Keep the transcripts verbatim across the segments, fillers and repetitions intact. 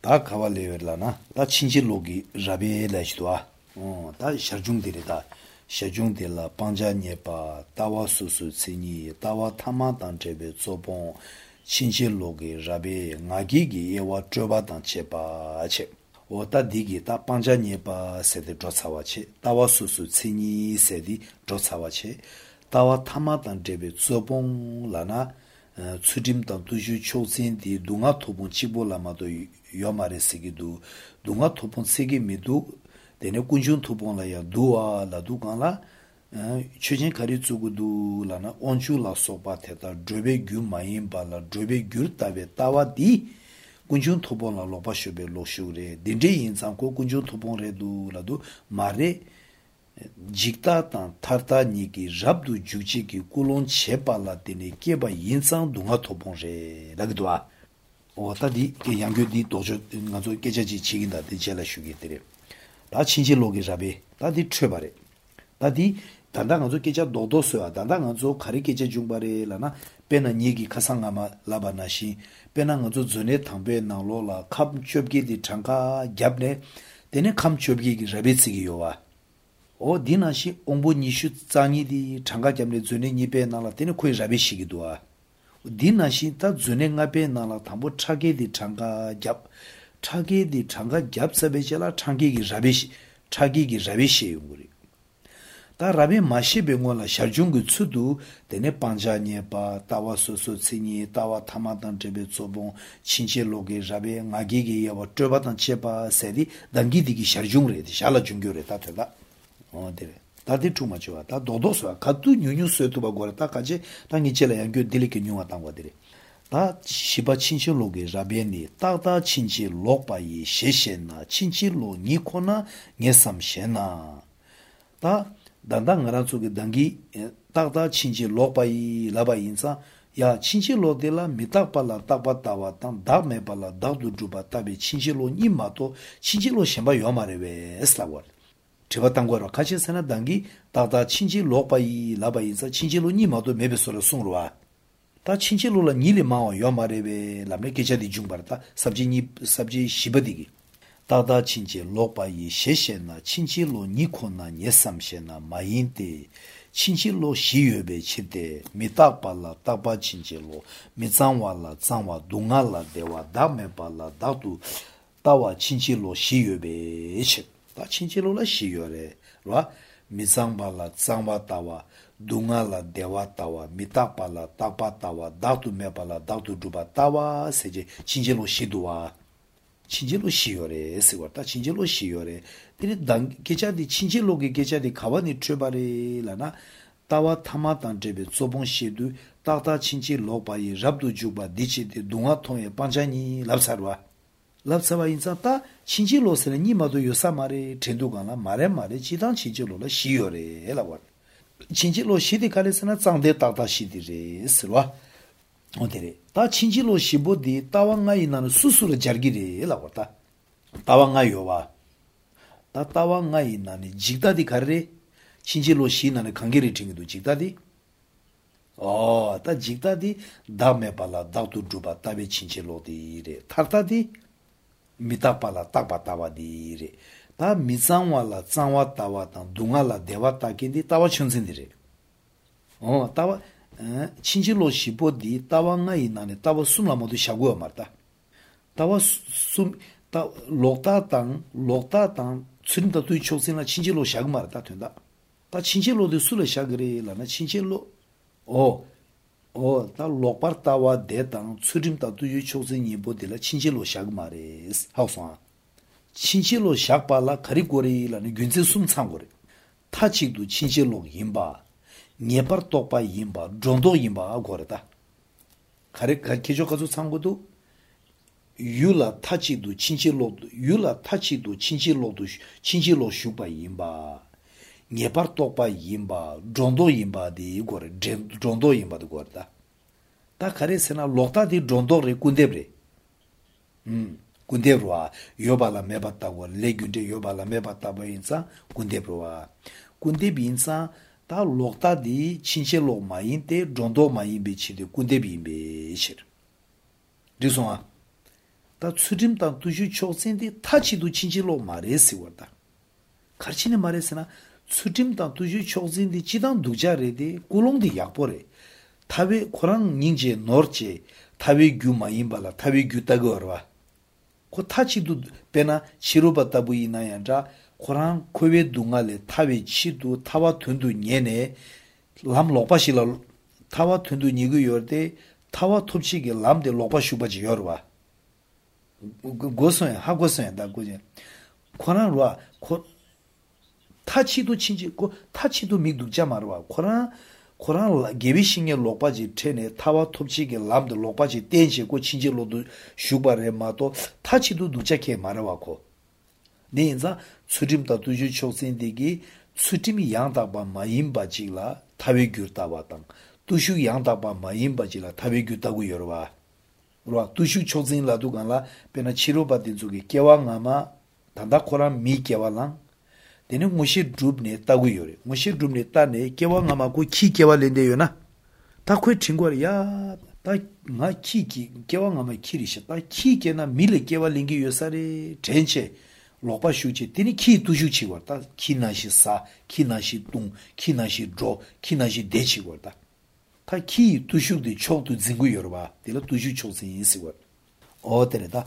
다 가발레벨라나 다 친질로기 라베라치도아 어다 샤중데레다 샤중데라 방자니에바 다와수수 세니 다와 타마단제베 조본 친질로기 라베 나기기 예와 쪼바단체바 아체 오다 디기다 방자니에바 세데 쪼사와체 다와수수 세니 세디 쪼사와체 다와 타마단제베 조본 라나 Tsudim tan tuju chosin di dunga topon chibo lama do yomare segi du. Dunga topon segi mi du, dene kunjun topon la ya duwa la du kan la, chujin kari tsugu du lana onchu la sopa teta drobe gyur mayin pa la drobe gyur tabe tawa di kunjun topon la lopa shobe lo shugre. Dende yin sanko kunjun topon re du la du mare jikta tan tarta niki rabdu jukchi ki kulon chepa la tene keba yinsan dunga topon re lagdwa ota di ke yangyo di dojo ngazo kejaji chiginda de jela shugetere ta chinji loge rabe ta di chebare ta di tanda ngazo keja dodo soa tanda ngazo khari keja jungbare lana pena niki khasanga ma labanashi pena ngazo zone thambe na lola kham chobgi di thanga gyabne tene kham chobgi ki rabe sigi yowa ओ दिनाशी ओंबो निशु चांगी दी ठंगा जमले जुने निपे नाला तेने कोई रबेशी की दुआ दिनाशी ता जुने ngape नाला थांबो छागे दी ठंगा जप छागे दी ठंगा जप सबे चला ठंगी की रबेशी छागी की रबेशी उंगुरी ता रबे माशी बेंगोला शर्जुंग छुदु तेने पांजा ने पा तावा सोसो छिनी तावा थामादन टेबे चोबो छिंचे लोगे रबे ngaगी की या टोबा तन छेपा सेदी दंगी दी की शर्जुंग रे शाला जुंगो रे ता तेला 어데베 다디 투마치와 다 도도스와 카투 뉴뉴스에토바 고르타 카제 당이첼라 양교 딜리케 뉴와탄 고데레 다 시바 친실로게 라베니 따다 친지 록바이 셰셰나 친실로 니코나 녜삼셰나 다 단단가라츠게 당기 따다 친지 록바이 라바인사 야 친실로 데라 미타팔라 따바타와 담다메발라 다두두바타베 친실로 니마토 친실로 셴바 요마레베 에슬라고 제바탄과로 같이 사나 당기 다다 친지 로바이 라바이서 친지로 니마도 메베서로 송로와 다 친지로라 니리마와 요마레베 라메 계자디 중바르다 삽지니 삽지 시바디기 다다 친지 로바이 셰셰나 친지로 니코나 예삼셰나 마인데 친지로 시여베 치데 미타발라 따바 친지로 미장와라 장와 동알라 데와 담메발라 다두 따와 친지로 시여베 다 친지로라 시요레 라 미상발라 장바타와 둥알라 데와타와 미타발라 타파타와 다투메발라 다투두바타와 세제 친지로 시도와 친지로 시요레 세거다 친지로 시요레 드리 당 계자디 친지로게 계자디 가바니 트바레라나 타와 타마탄제베 조봉 시두 따다 친지로바이 잡두주바 디치디 둥아통에 반자니 랍사르와 랍사바 인사타 친지로스네 니마도 요사마레 텐두가나 마레마레 지단 친지로라 시요레 엘라와 친지로 시디카레스나 장데 따다 시디레 스와 오데레 다 친지로 시보디 따왕가 이나는 수수르 자르기레 엘라와타 따왕가 요와 다 따왕가 이나니 직다디 가레 친지로 시나는 관계를 튕기도 직다디 어다 직다디 다메발라 다투주바 따베 친지로디레 타르타디 미타발라 따바타와디레 다 미상와라 장와타와타 둥알라 데와타긴디 따와춘진디레 어 따와 친지로 시보디 따왕가 이나네 따와 숨라모도 샤고야 말다 따와 숨따 록타탄 록타탄 친다 투이 초신나 친지로 샤고 말다 된다 다 친지로도 술을 샤그레라나 친지로 오오다 로파르타와 데탄 추림타 두유 초즈니 보딜라 친질로 샤그마레스 하우스와 친질로 샤발라 카리고리라는 균제 숨창고리 타치도 친질로 임바 네버토파 임바 존도 임바 고르다 카리 카케조카조 창고도 유라 타치도 친질로 유라 타치도 친질로도 친질로 슈바 임바 네버토파 임바 존도 임바디 고레 존도 임바도 고르다 다 카레스나 로타디 존도레 군데브레 음 군데브와 요발라 메바타고 레규데 요발라 메바타바 인사 군데브와 군데비 인사 다 로타디 친체로 마인데 존도 마인 비치데 군데비 비치 리송아 다 수림당 두시 초센디 타치도 진지로 말했어 왔다. 같이는 말했으나 수림당 두시 초진디 지단 두자레디 꿀롱디 약보레. 타베 고랑 닌제 노르제 타베 규마임발라 타베 규타거와. 고 타치도 베나 치로바다 부이나야자 고랑 코베 둥알레 타베 치도 타와 둔두 녜네 람 로파실라 타와 둔두 니그 요르데 타와 톱치게 람데 로파 슈바지 요르와. 고선 하고선 다고제 코란와 코 타치도 친지고 타치도 미국자 말와 코란 코란 개비싱의 로파지 테네 타와 톱치게 람드 로파지 땡시고 친지로도 슈바레 마도 타치도 두자케 말와고 네인자 수림다 두주 초센데기 수림이 양다바 마임바지라 타베 규르다바당 두슈 양다바 마임바지라 타베 규르다고 여러와 로아 두슈 초진라 두간라 베나 치로바디 주기 개왕아마 단다 코란 미 개왕랑 데네 무시 드룹네 따고 요레 무시 드룹네 따네 개왕아마 고키 개왕랜데요나 다코 친구야 다나 키키 개왕아마 키리셔 다 키게나 밀레 개왕링기 요사레 젠체 로파 슈치 데니 키 두슈 치고다 키나시 사 키나시 둥 키나시 조 키나시 데치고다 타키 두슈디 초도 징구 여러와 데라 두슈 초세 인스고 어데다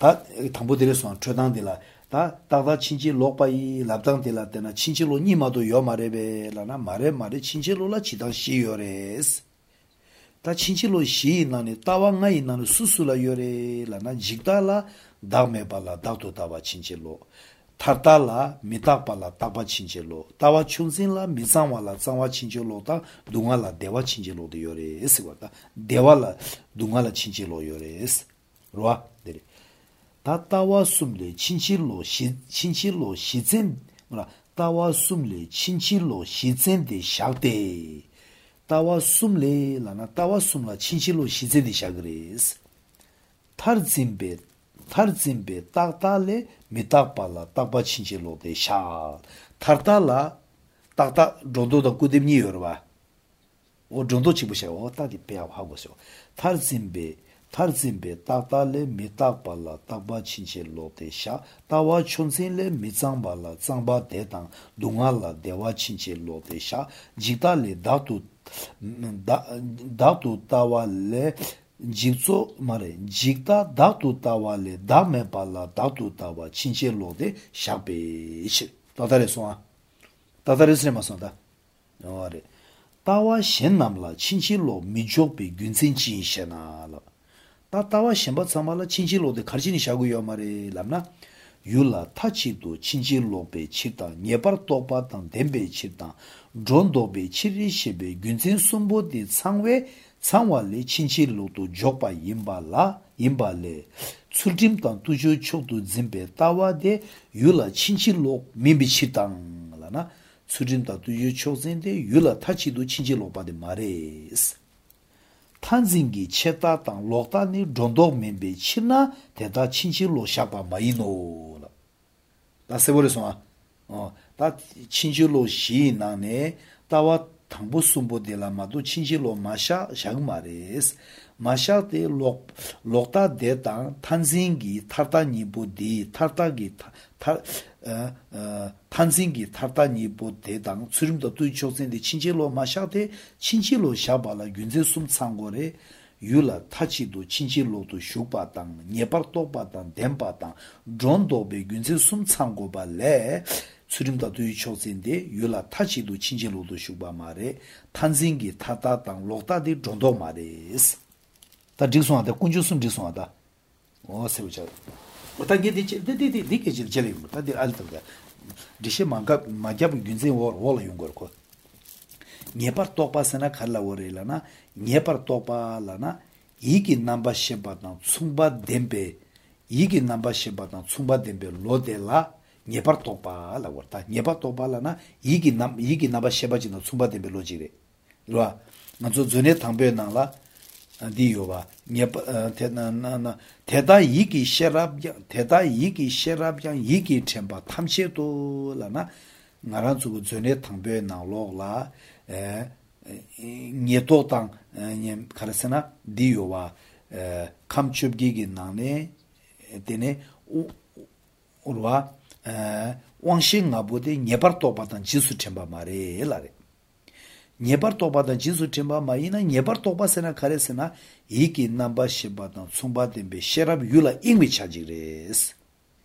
다 담보데레서 초단데라 다 다다 친지 로파이 랍당데라 데나 친지로 니마도 요마레베라나 마레 마레 친지로라 지다시 요레스 다 친지로 시나네 따왕아이 나는 수술라 요레라나 직달라 다메발라 다도다바 친지로 타달라 미타발라 타바 친절로 타와 춘진라 미상와라 상와 친절로다 둥알라 대와 친절로도 요래 에스고다 대와라 둥알라 친절로 요래스 로아 데리 타타와 숨레 친절로 시 친절로 시젠 뭐라 타와 숨레 친절로 시젠데 샤데 타와 숨레 라나 타와 숨라 친절로 시젠데 샤그레스 타르진베 타르진베 타타레 미타발라 타바 친질로데 샤 타르달라 타타 론도도 꾸데미여와 오 론도치 부셔 오타디 배아 하고서 타르진베 타르진베 타타레 미타발라 타바 친질로데 샤 타와 촌신레 미장발라 장바 대당 동알라 대와 친질로데 샤 지달레 다투 다투 타와레 직조 말에 직다 다투 타와레 다메 발라 다투 타와 친체로데 샤베시 다다레소아 다다레스레마선다 오레 타와 셴남라 친체로 미족비 군센치 셴나라 타타와 셴바 참말라 친체로데 가르치니 샤고요 말에 람나 율라 타치도 친체로베 치다 네버 토바탄 덴베 치다 존도베 치리시베 군센 숨보디 상외 상월리 친실로도 족바 임발라 임발레 출림당 두주 초도 짐베 따와데 율라 친실로 민비치당라나 출림당 두주 초진데 율라 타치도 친실로 바데 마레스 탄징기 쳇다당 로타니 존도 민비치나 대다 친실로 샤바 마이노라 다세버레송아 어다 친실로 시나네 따와 당부 숨보데라 마도 친지로 마샤 샤그마레스 마샤데 록 록다 데타 탄징기 타타니 부디 타타기 타어 탄징기 타타니 부데당 수림도 두이초센데 친지로 마샤데 친지로 샤발라 군제 숨상고레 율라 타치도 친지로도 슈바당 네바토바당 덴바당 존도베 군제 숨상고발레 수림다 두이초진데 율라 타치도 친절로도 슈바 말에 탄징기 타타당 록다디 존도 말에스 다 직송하다 군주숨 직송하다 어 세우자 어떻게디 디디 디케질 제리 다디 알트가 디시 망가 마갸부 군제 월월 용거고 네버 토파스나 칼라오레라나 네버 토파라나 이기 넘바 셰바당 숭바 뎀베 이기 넘바 셰바당 숭바 뎀베 로델라 Nyebar topa la warta, nyebar topa la na yigi nam yigi naba sheba jina tsumba de belojire. Lwa, manzo zone tangbe na la diyo ba. Nyeba te na na teda yigi sherab ya teda yigi sherab ya yigi temba tamche to la na ngaran zu zone tangbe na lo la eh nyeto tang nyem karasana diyo ba. Kamchub gigi na ne 되네 오르와 왕싱아 보데 네버토 바단 지수 쳔바 말이 엘라레 네버토 바단 지수 쳔바 마이나 네버토 바세나 카레스나 이기 남바 시바단 숭바덴베 셰랍 율라 잉미차지레스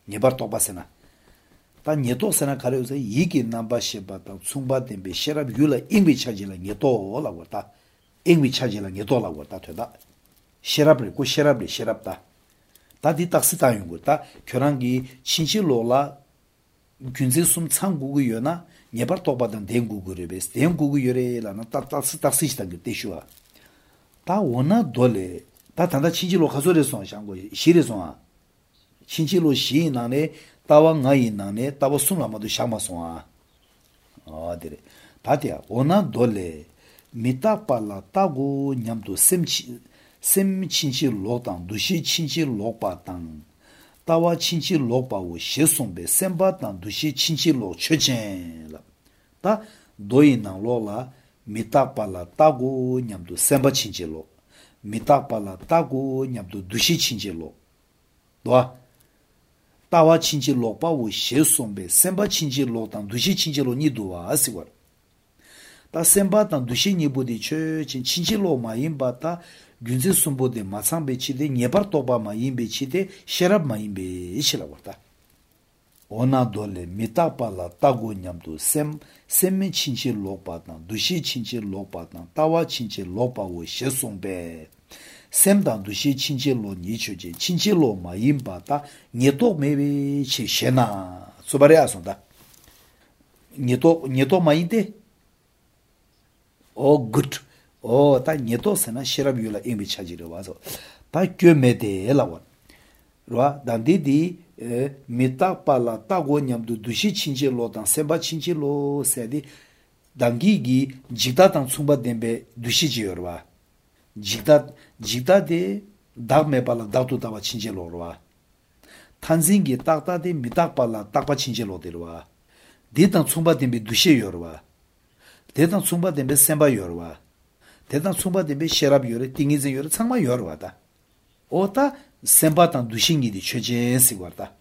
네버토 바세나 다 네토세나 카레우세 이기 남바 시바단 숭바덴베 셰랍 율라 잉미차지라 네토라고 왔다 잉미차지라 네토라고 왔다 되다 셰랍레 고 셰랍레 셰랍다 다디 딱스타인 거다 결혼기 신실로라 군제숨 창국의 연아 네버토바던 대국으로 베스 대국의 열에라나 딱딱스 딱스시다 그때슈아 다 원아 돌에 다 단다 신실로 가서래서 한거 시래서 신실로 시나네 따왕아이나네 따버숨라마도 샤마송아 아데레 다디야 원아 돌에 미타팔라 따고 냠도 셈치 sem chinchi lotang dushi chinchi lokpa tang tawa chinchi lokpa wo shesumbe semba tang dushi chinchi lo chechen la ta doin nang lo la mitapa la tagu nyamdu semba chinchi lo mitapa la tagu nyamdu dushi chinchi lo do tawa chinchi lokpa wo shesumbe semba chinchi lotang dushi chinchi lo ni do asiwa ta semba tang dushi ni budi chechen chinchi lo ma imba ta Günze sumbude masan beçide nebar toba mayın beçide şerab mayın be işla orta. Ona dole mitapala tagonyamdu sem semmi çinci lopatna duşi çinci lopatna tava çinci lopa o şesumbe. Semdan duşi çinci lo niçoje çinci lo mayın bata neto mebe çeşena. Subare asonda. Neto neto mayın de o gut 오, 다 녀도스나 시럽유라 임비 차지로 와서 다 교메데라고. 로아 단디디 미타팔라 타고냠도 두시 친지로단 세바 친지로 세디 단기기 지다단 숭바덴베 두시지여와. 지다 지다데 다메발라 다투다와 친지로와. 탄징기 딱다데 미타팔라 딱바 친지로데로와. 디단 숭바덴베 두시여와. 디단 숭바덴베 셈바여와. 대단 숭바데베 셰랍 요레 띵이즈 요레 창마 요르와다 오타 셈바탄 두싱이디 쳬제스 거다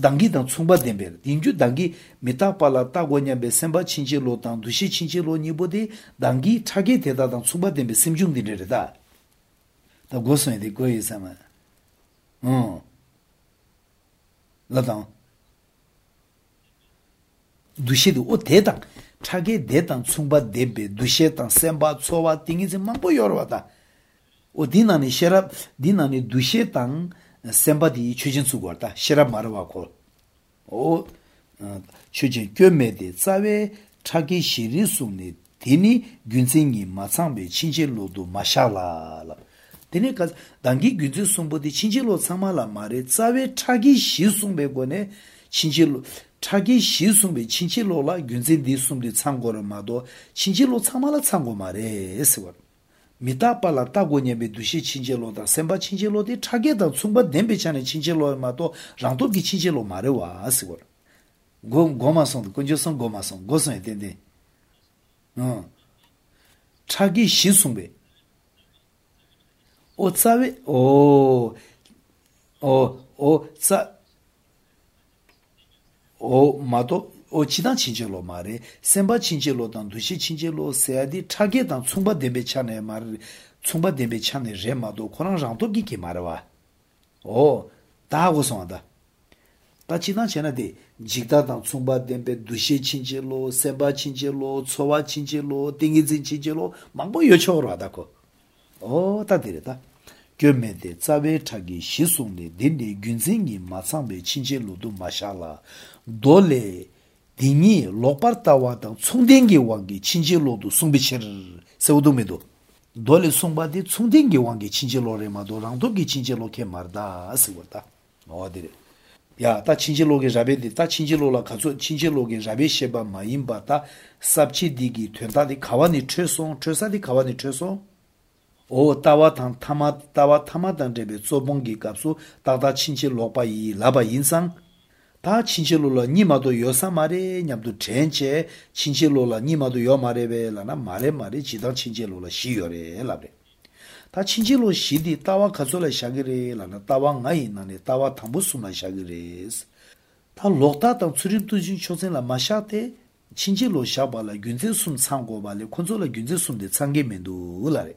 당기당 숭바데베 띵주 당기 메타팔라타 고냐베 셈바 친지 로탄 두시 친지 로니보디 당기 차게 대다당 숭바데베 심중디레다 다 고스네디 고이사마 음 라당 두시도 오 대당 차게 대단 숭바데베 두셰탄 셈바 쏘와 띵이지 만보 여러다 오디나니 셰랍 디나니 두셰탄 셈바디 추진수 거다 셰랍 마르와고 오 추진 꿰메데 자베 차기 시리숨네 디니 군생이 마상베 친질로도 마샬라 데니까 당기 군지 숨보디 친질로 사마라 마레 자베 차기 시숨베고네 친질로 차기 시숨비 친치로라 군진디 숨디 참고로마도 친치로 참아라 참고 말에 에스거 미타팔라 타고니베 두시 친치로다 셈바 친치로디 차게다 숨바 뎀비찬에 친치로마도 랑도기 친치로 말에와 아스거 고 고마선 군조선 고마선 고선에 된데 어 차기 시숨비 오차베 오오오차 오 마도 오 지단 친절로 말해 셈바 친절로단 두시 친절로 세야디 타게단 숭바 데베찬에 말 숭바 데베찬에 레마도 코랑랑도 기게 말와 오 다고선다 다치나 제나데 직다단 숭바 데베 두시 친절로 셈바 친절로 초와 친절로 띵이진 친절로 망보 요청으로 하다고 오 다들다 gömmede zabe tagi şisumde dinde günzengi masambe çinceludu maşala dole dini lopar tavadan çungdengi wangi çinceludu sumbiçer seudumedo dole sumbadi çungdengi wangi çincelorema dorandu ki çincelo kemarda asıgorda odire ya ta çinceloge rabedi ta çincelola kazo çinceloge rabe şeba mayimba ta sapçi digi töndadi kavani çöson çösadi kavani çöson 오 따와탄 타마 따와 타마단 레베 쪼봉기 갑수 따다 친치 로바이 라바 인상 다 친치로라 니마도 요사마레 냠도 젠체 친치로라 니마도 요마레베라나 마레마레 지다 친치로라 시요레 라베 다 친지로 시디 따와 가솔라 샤기레 라나 따와 나이 나네 따와 탐부스나 샤기레스 다 록다 땅 추림투진 쇼센라 마샤테 친지로 샤발라 균제숨 상고발레 콘솔라 균제숨데 상게멘두 울라레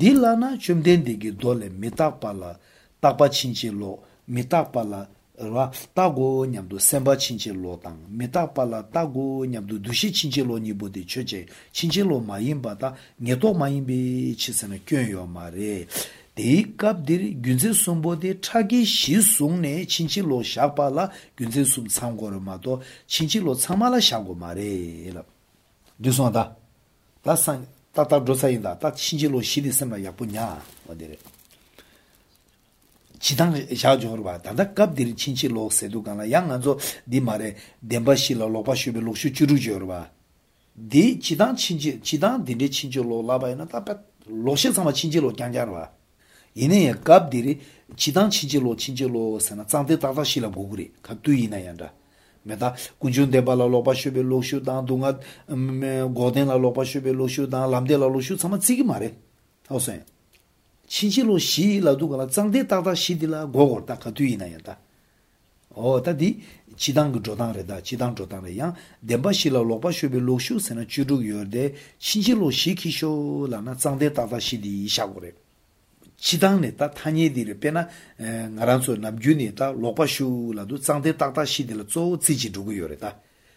딜라나 쮸μ덴데기 돌레 메타팔라 따바 친지로 메타팔라 라 따고 냠도 셈바 친지로 땅 메타팔라 따고 냠도 두시 친지로 니보데 쮸제 친지로 마임바다 네토 마임비 치스나 껴요 말레 데이캅데리 균제숨보데 차기 시숭네 친지로 샤발라 균제숨 상고르마도 친지로 참말라 샤고 말레라 두송다 따상 따따 도사인다 따 친지로 시리스나 야쁘냐 어디래 지당 샤조르 봐. 단다 갑들이 친치 로세도 간라 양안조 디마레 뎀바실라 로파슈베 로슈추르지어 봐. 디 지당 친지 지당 딘데 친지 로라바이나 답 로시사마 친지 로 짱자르 봐. 이네 갑들이 지당 친지 로 친지 로세나 짱데 다다실라 보그리. 갑두이나 양다. 메다 군준데 발라 로파슈베 로슈단 동아 고덴라 로파슈베 로슈단 람데라 로슈 사마 지기 말해. 하우세 친지로 시라도가 장대 따다 시디라 고고다 가두이나야다 어다디 지당 조당레다 지당 조당레야 데바실라 로바슈베 로슈스나 추르기어데 친지로 시키쇼라나 장대 따다 시디 샤고레 지당네다 타니디레 페나 나란소 남주니다 로바슈라도 장대 따다 시디라 조 지지두고요레다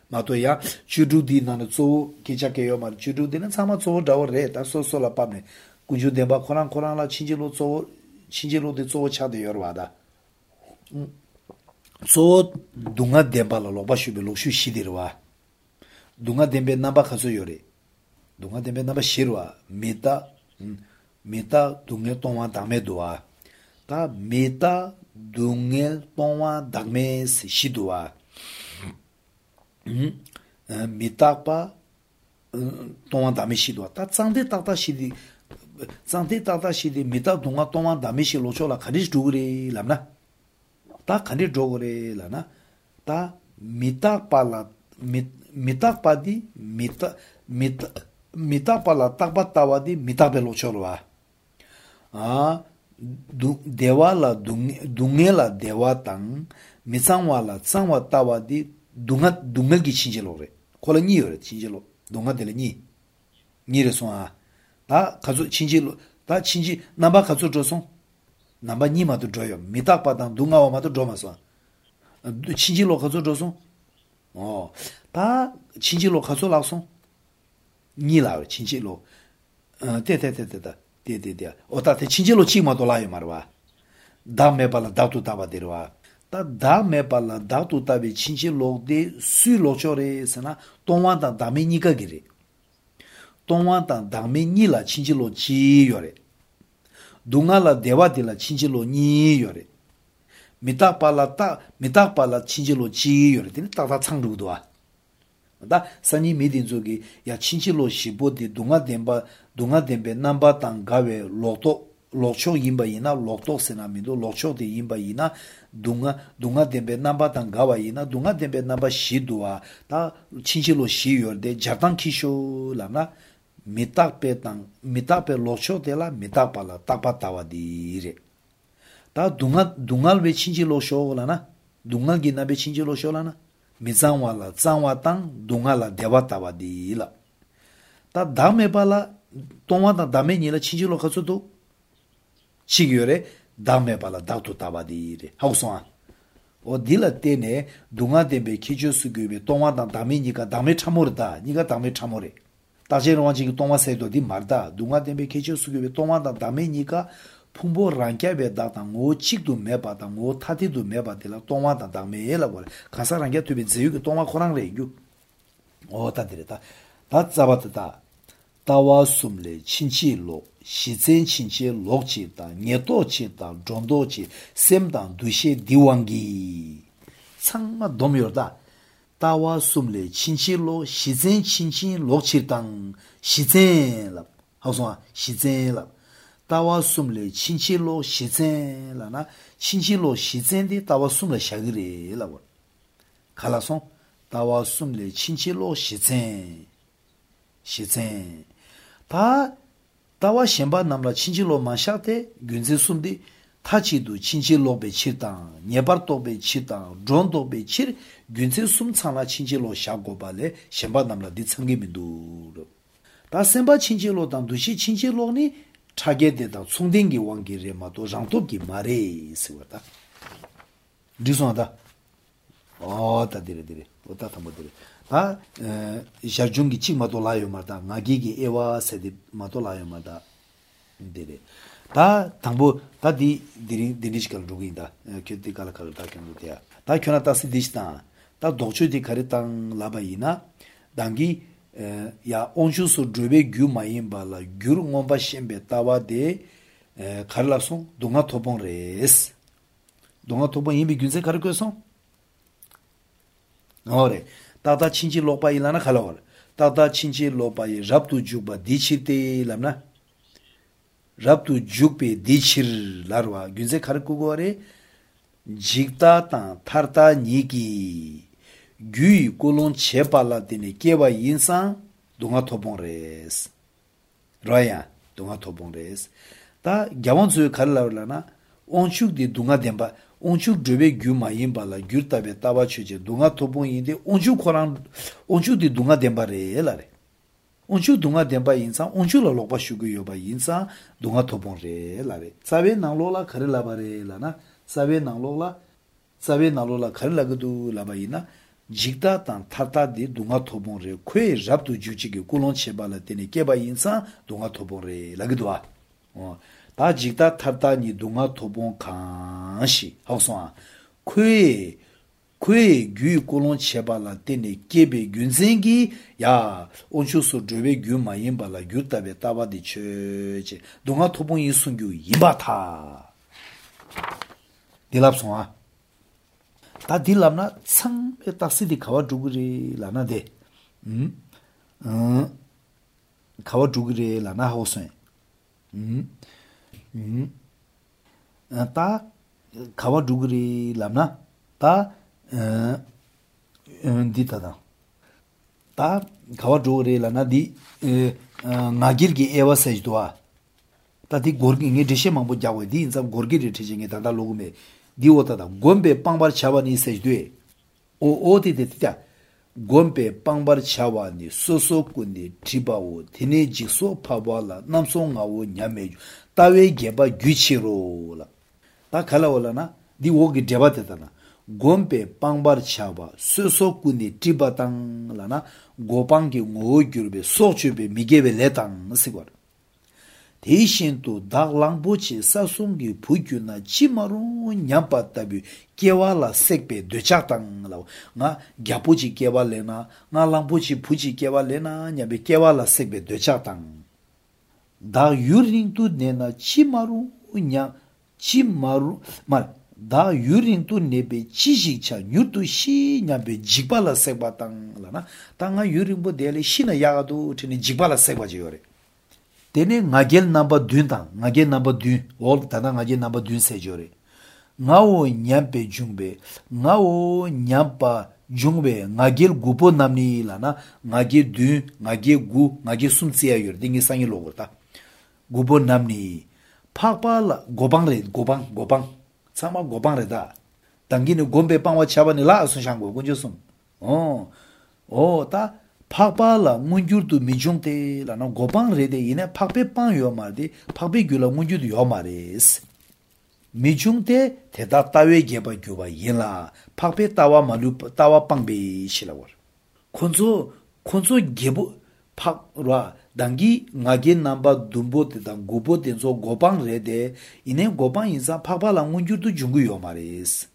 마토야 추르디나나 조 기자케요 말 추르디는 사마 조 다오레다 소소라 밤네 군주 대바 코랑 코랑라 친지로 조 친지로데 조차데 여러와다 조 둥아 대바라 로바슈베 로슈시디르와 둥아 덴베 나바 가소요레 둥아 덴베 나바 시르와 메타 메타 둥에 동와 담에도와 다 메타 둥에 동와 담메스 시도와 음 메타파 동와 담메 시도와 다 장데 딱다 시디 Zante tata shidi mita dunga toma damishi locho la khanish dhugri lamna. Ta khanish dhugri lamna. Ta mita pala, mita padi, mita, mita, mita pala takpa tawa di mita pe locho lwa. Dewa la dunga la dewa tang, misangwa la tsangwa tawa di dunga, dunga ki chinjilo re. Kola nyi yore chinjilo, dunga dele nyi. Nyi re suwa. 다 가족 친지로 다 친지 남바 가족 줘서 남바 님아도 줘요. 미탁바당 동아와마도 줘마서. 친지로 가족 줘서 어. 다 친지로 가족 나서 니라 친지로 어 데데데데다. 데데데. 어따테 친지로 치마도 라이 말와. 담메발라 다투타바 데르와. 다 담메발라 다투타비 친지로데 수로초레스나 동완다 담메니가 기리. 동완당 당메니라 친지로 지요레 동아라 대와딜라 친지로 니요레 미타팔라타 미타팔라 친지로 지요레 따다 창루도와 다 산이 미딘조기 야 친지로 시보디 동아 덴바 동아 덴베 남바 당가베 로토 로초 임바이나 로토 세나미도 로초데 임바이나 동아 동아 덴베 남바 당가와이나 동아 덴베 남바 시도와 다 친지로 시요레 자당 키쇼라나 미탁페 땅 미탁페 로쇼 데라 미탁팔라 타파타와디레 다 둥아 둥알 베친지 로쇼라나 둥알 기나 베친지 로쇼라나 미장와라 장와땅 둥알라 데와타와디라 다 담메발라 동와다 담메니라 친지 로카츠도 치기요레 담메발라 다투타와디레 하우송아 어 딜라테네 둥아 데베 키조스규베 동와다 담메니가 담메 참모르다 니가 담메 참모레 다제로와지 동화세도디 말다 둥아데베 케치스규베 동화다 담메니가 풍보 랑캬베 다당 오칙도 메바다 오타디도 메바데라 동화다 담메엘라 보레 가사랑게 투비 제유게 동화 코랑레규 오타데레다 다자바다 다와숨레 친치로 시젠 친치 록치다 녜토치다 존도치 셈단 두시 디왕기 상마 도미어다 다와 숨레 친치로 시젠 친치 록치당 시젠라 하우송아 시젠라 다와 숨레 친치로 시젠라나 친치로 시젠디 다와 숨레 샤그레라고 갈라송 다와 숨레 친치로 시젠 시젠 다 Tawa shenpa namla chinchi lo ma shakte gyunze sumdi tachi du chinchi lo be chir tang, nyebar to be chir tang, dron to be chir gyunze sum tsangla chinchi lo shakgo ba le shenpa namla di tsangi mindu. Ta senpa chinchi lo tang dushi chinchi lo ni chage de tang tsungdengi wangi re ma to rangtob ki ma re siwa ta. Disuwa ta? O ta dire dire, o ta thambo dire. 아 자중기 치마돌아요 말다 나기기 에와 세디 마돌아요 말다 데레 다 당부 다디 디디지컬 로그인다 큐티컬 칼다 캔도야 다 켜나타시 디스타 다 도추디 카리탄 라바이나 당기 야 온주스 드베 규마인 발라 규르몬바 셴베 타와데 칼라송 동아 토본 레스 동아 토본 이미 군세 카르코송 나오레 Tata chinchi lopa ilana khalawal. Tata chinchi lopa ye rabtu jukba dichirte ilamna. Rabtu jukpe dichir larwa. Gyunze kharkugore jikta tan tharta niki. Gyui kolon chepa la dine kewa yinsan dunga thobon res. Raya dunga thobon res. Ta gyawan zuyo khalawalana onchuk di dunga denba. Onchuk drebe gyu ma yinpa la gyur tabe tawa cheche dunga topon yinde onchuk koran onchuk di dunga denpa re la re onchuk dunga denpa yinsa onchuk la lokpa shugu yoba yinsa dunga topon re la re sabe nanglo la khari la ba re la na sabe nanglo la sabe nanglo la khari la gudu la ba yina jikta tan tata di dunga topon re kwe rabdu juchi ki kulon cheba la tene keba yinsa dunga topon re la gudwa 다 직다 탑다니 동아 토본 칸시 하우송아 퀘 퀘규 콜론 쳬발라 테네 케베 군생기 야 온슈스 드베 규마인 발라 규타베 타바디 쳬체 동아 토본 이순규 이바타 딜랍송아 다 딜랍나 창에 딱시디 가와 두그리 라나데 음 가와 두그리 라나 하우송 음 음. 다 가와 두그리 람나 다 디타다 다 가와 두그리 라나 디 나기르기 에와 세즈도아 다디 고르기니 디셰 망보 자고 디 인자 고르기리 디징에 다다 로그메 디오타다 곰베 빵바르 차바니 세즈도에 오 오디데티다 곰베 빵바르 차와니 소소군디 디바오 디네지 소파발라 남송아오 냐메 तावे गेबा गुचिरोला ता खलावला ना दी ओगी देबा देताना गोंपे पांगबार छाबा सोसो कुनी टिबातांग लाना गोपांगे मोगुरबे सोचुबे मिगेबे लेतांग सिगोर देशिन तो दागलांगबोची सासुंगी पुगुना चिमारो न्यापाताबी केवाला सेकबे देचातांग लाव ना ग्यापोची केवा लेना ना लांगबोची पुची केवा लेना न्याबे केवाला सेकबे देचातांग 다 유링 두 내나 치마루 냐 치마루 말 다 유링 두 내베 지식차 뉴도 시냐베 지발라 세바당라나 당아 유링보 데레 시나 야가도 트니 지발라 세바지요레 데네 나겔 넘버 듄다 나겔 넘버 듄 올다나 나겔 넘버 듄 세죠레 나오 냠베 중베 나오 냠바 중베 나겔 구포 남니라나 나겔 듄 나겔 구 나겔 숨치야 요르 딩이 상이 로거다 고보 남니 파발 고방레 고방 고방 참아 고방레다 당기는 곰베 빵와 차바니라 순상고 군주숨 어어다 파발 문주르도 미중테 라나 고방레데 이네 파페 빵요 말디 파베 귤라 문주르 요 말레스 미중테 대다타웨 게바 교바 옌라 파페 타와 말루 타와 빵베 실라워 콘조 콘조 게보 파라 당기 나게 넘버 둠보데다 고보데조 고방 레데 이네 고방 인사 파발라 문주도 중구요 말이스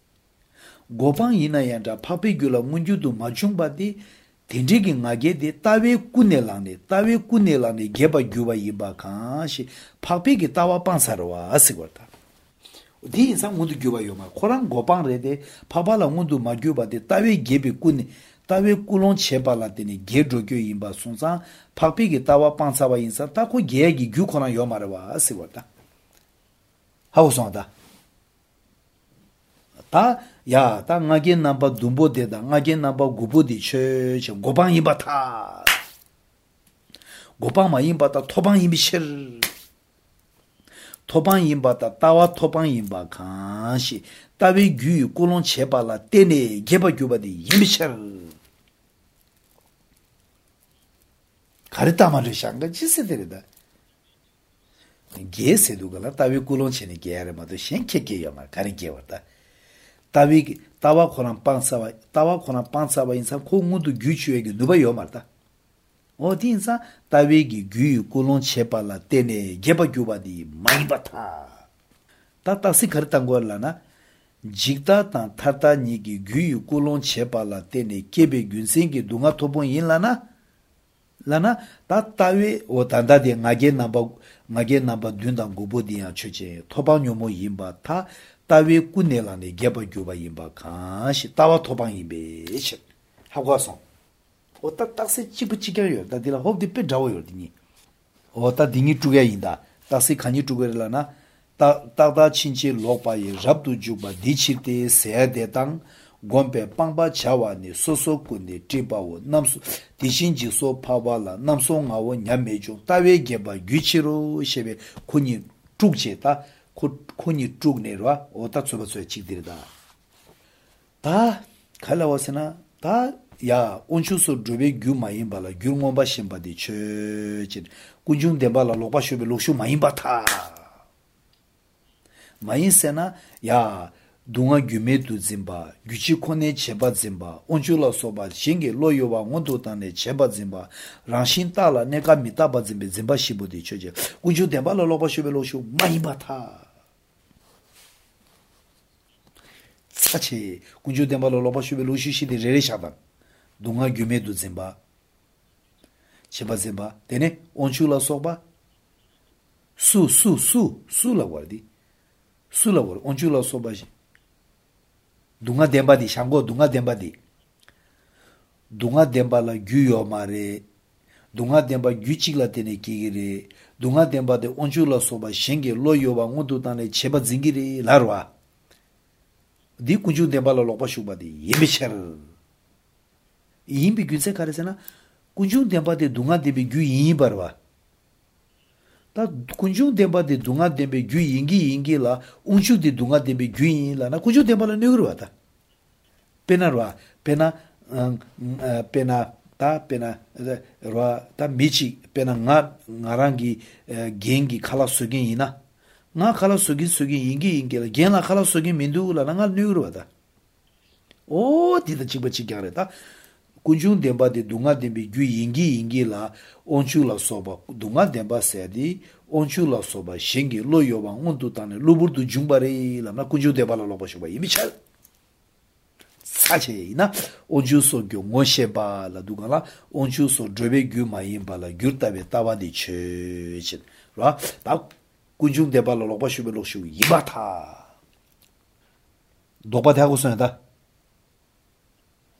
고방 이나야다 파피귤라 문주도 마중바디 딘디기 나게 데 타베 쿠넬라네 타베 쿠넬라네 게바 규바 이바카시 파피기 타와 판사로와 아시고다 디 인사 문도 규바요 말 코랑 고방 레데 파발라 문도 마규바데 타베 게비 쿠네 तावे कुलों छेबा लातेने गे जोक्यो इम्बा सुनसा फापी के तावा पांचवा इंसा ताको गे गी ग्यु कोना यो मारवा सिवता हाउ सोंदा ता या ता नागे नंबर दुंबो देदा नागे नंबर गुबो दी छे छे गोबां इबाता गोबां मा इबाता थोबां इबिशर 토방 임바다 따와 토방 임바 간시 따위 규 콜론 제발라 때네 개바 규바디 임샤 가르타 마르샹가 지세데다 게세도가라 따위 콜론 체니 게야마도 셴케게야마 가르게와다 따위 따와 코란 판사와 따와 코란 판사와 인사 공무도 규추에게 누바요마다 어디 인사 따위기 규 콜론 체발라 때네 개바 규바디 마이바타 따따시 가르탄고알라나 jikta tan thata ni gi gyu kulon chepa la tene kebe gyunsen gi dunga thobon yin lana lana ta tawe o tanda de ngage namba ngage namba dyundang gobo dia choche thoba nyomo yimba ta tawe kunela ne geba gyoba yimba kha shi tawa thoba yimbe shi hago so o ta taksi chibu chigayo da dela hob de pe dawo yo dini o ta dingi tuga yinda taksi khani tuga lana Tata chinchi lokpa ye rabdu juba dichirte seya detang gompe pangpa chawa ni soso kundi tripa wo namso dichinji so pawa la namso nga wo nyame chung tawe geba gyuchiro shebe kuni trukche ta kuni trukne rwa ota tsuba tsuya chikdirida. Ta khala wasena ta ya onchu so drube gyu mayimba la gyur ngomba shimba di chechin kunjung demba la lokpa shebe lokshu mayimba ta. 마인세나 야 동아 규메도 짐바 규치코네 제바 짐바 온줄라 소바 싱게 로요와 온도탄네 제바 짐바 라신탈라 내가 미타바 짐베 짐바 시부디 쳐제 군주 대발로 로바슈벨로슈 마이바타 사치 군주 대발로 로바슈벨로슈 시디 레레샤바 동아 규메도 짐바 제바 짐바 데네 온줄라 소바 수수수 수라와디 Sulawar, onchula sobaji. Dunga demba di, shango dunga demba di. Dunga demba la gyu yomare, dunga demba gyu chikla tene kigire, dunga demba de onchula soba shenge lo yoba undu tane cheba zingire larwa. Di kunju demba la lokpa shukba di, yemishar. Yimbi gyunse karesena, kunju demba de dunga debi gyu yimbarwa. 다 군중 덴바데 둥아 덴베 규 잉기 잉기라 운주데 둥아 덴베 규 잉라나 군주 덴바라 네그르와다 페나르와 페나 페나 다 페나 르와 다 미치 페나 나 나랑기 겐기 칼라스긴이나 나 칼라스긴 스긴 잉기 잉기라 겐라 칼라스긴 민두라나 나 네그르와다 오 디다 지바치 갸레다 kunjun demba de dunga dembi gyu yingi yingi la onchu la soba dunga demba sedi onchu la soba shingi lo yoba ondu tane luburdu jumbare la na kunjun demba la loba shoba imichal sache ina onju so gyo ngoshe ba la dunga la onju so drobe gyu mayin ba la gyurta be tawa di chechin ra ta kunjun demba la loba shoba lo shu yibata doba ta go sonda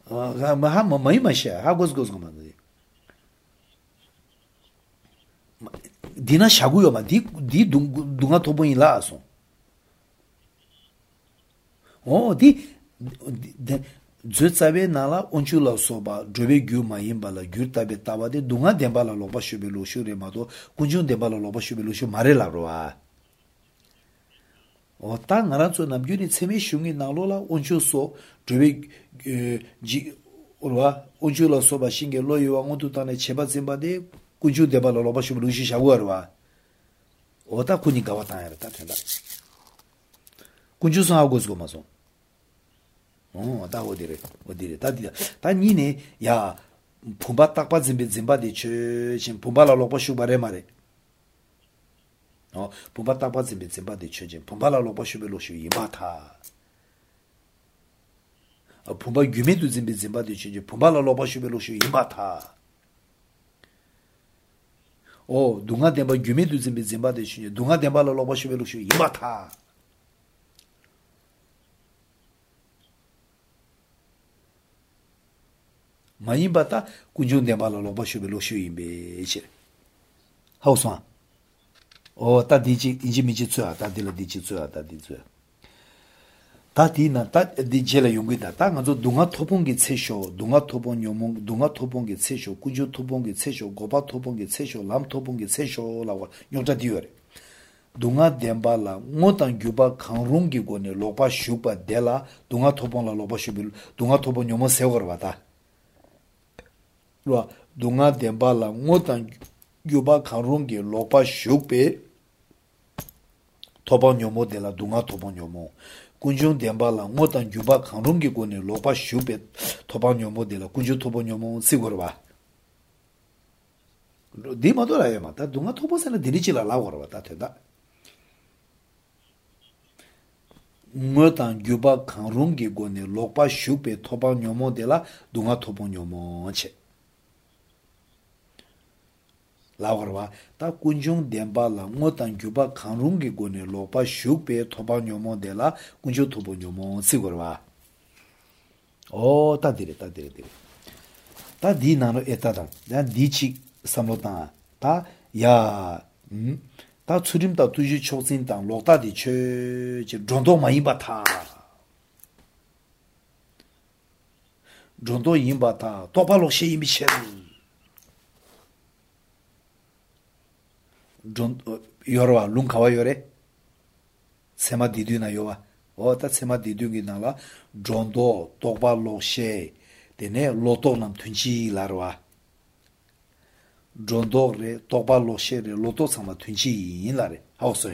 아 마마 마이마샤 하고스고스고만 디나 샤구요마 디디 둥둥아 토보이라소 오디 즈츠베 나라 온출라 소바 드베 규마임발라 규타베 타바데 둥아 덴발라 로바슈벨로슈레마도 군준 덴발라 로바슈벨로슈 마레라로아 어따 나란소 남균이 세미 슝이 나로라 온주소 드베 지 올와 온주라 소바 싱게 로이와 온두탄에 제바 짐바데 군주 데발로 로바슈 루시 샤고르와 어따 군이가 왔다 했다 된다 군주소 하고 고마소 어 어따 어디래 어디래 다디다 다 니네 야 푸바 딱바 짐베 짐바데 쳔 푸바라 로바슈 바레마레 어 봄바 따바지 빈바디 쳐진 봄바라 로바슈벨로슈 이마타 어 봄바 규메도 빈바디 쳐진 봄바라 로바슈벨로슈 이마타 어 동아 데바 규메도 빈바디 쳐진 동아 데바라 로바슈벨로슈 이마타 마이바타 군준 데바라 로바슈벨로슈 임베치 하우스마 어 따디지 인지미지 츠아 따디라 디지 츠아 따디 츠아 따디나 따디젤라 용기다 땅아조 동아 토봉기 체쇼 동아 토봉 요몽 동아 토봉기 체쇼 군주 토봉기 체쇼 고바 토봉기 체쇼 람 토봉기 체쇼 라와 용자 디어레 dunga demba la ngotan gyuba khangrungi gone lopa shupa dela dunga thobon la lopa shubil dunga thobon nyoma sewgar bata lo dunga demba la ngotan gyuba khangrungi lopa shupe thobon nyomo dela dunga thobon nyomo kunjun demba la ngotan gyuba khangrungi gone lopa shupe thobon nyomo dela kunjun thobon nyomo sigur ba di madora yema ta dunga thobon sala dirichila la gor bata theda Mutan Guba Kanrungi Gone Lopa Shupe Toba Nyomo de la Dunga Tobo Nyomo Che Laurwa Ta Kunjung Demba la Mutan Guba Kanrungi Gone Lopa Shupe Toba Nyomo de la Kunjung Tobo Nyomo Sigurwa Oh Tadire Tadire Tadi Nano Etada Then Dichi Samlotan Ta Ya 다 추림다 두지 초진당 로다디 최 정도 많이 받아 정도 임 받아 또 발로 시임이 셔 정도 여러와 룬카와 요래 세마 디드나 요와 어다 세마 디드기 나라 정도 또 발로 시 되네 로토남 튼지 라와 Jondore, Toba Loshere, Loto Sama Tunchi in Lare, House.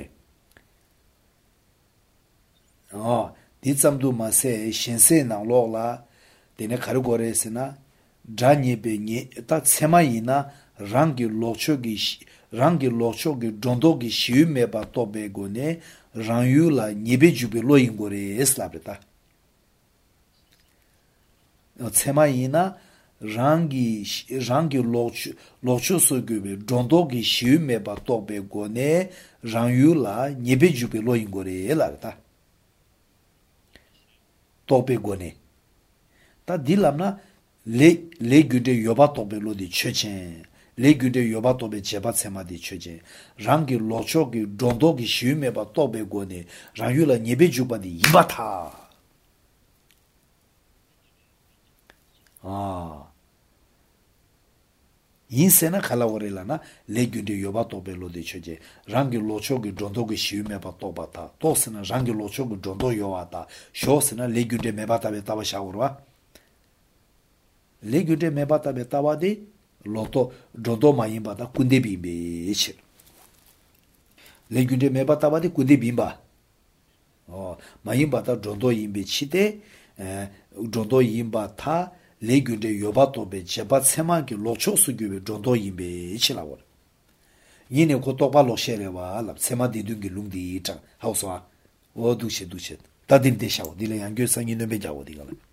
Oh, did some do Mase, Shense, now Lola, then a Carugore Sena, Janye Benye, that Semaina, Rangi Lochogish, Rangi Lochogi, Jondogi, Shume Batobe Gone, Ranula, Nibejubelo in Gore, Eslabeta. Semaina. Rangi rangi loch lochoso gibi jondogi shiume ba tobe gone rangyula nyebejupe loingore elarda tobe gone ta dilamna le le gude yoba tobe lo di chechen le gude yoba tobe cheba sema di chechen rangi lochogi jondogi shiume ba tobe gone rangyula nyebejupa di ibata ah 인세나 칼라오레라나 레규데 요바토벨로 데체제 랑기 로초기 존도기 시우메 바토바타 토스나 랑기 로초기 존도 요와타 쇼스나 레규데 메바타베 타바샤우르와 레규데 메바타베 타바디 로토 존도 마임바다 군데비베치 레규데 메바타바디 군데비바 어 마임바다 존도 임베치데 에 존도 임바타 레규데 요바토베 제바세마기 로초스규베 존도이베 치라고 니네 고토바 로셰레와 랍세마디 둥기 룽디 타 하우스와 오두셰 두셰 다딘데샤오 딜레 양교상이 넘베자오 디가라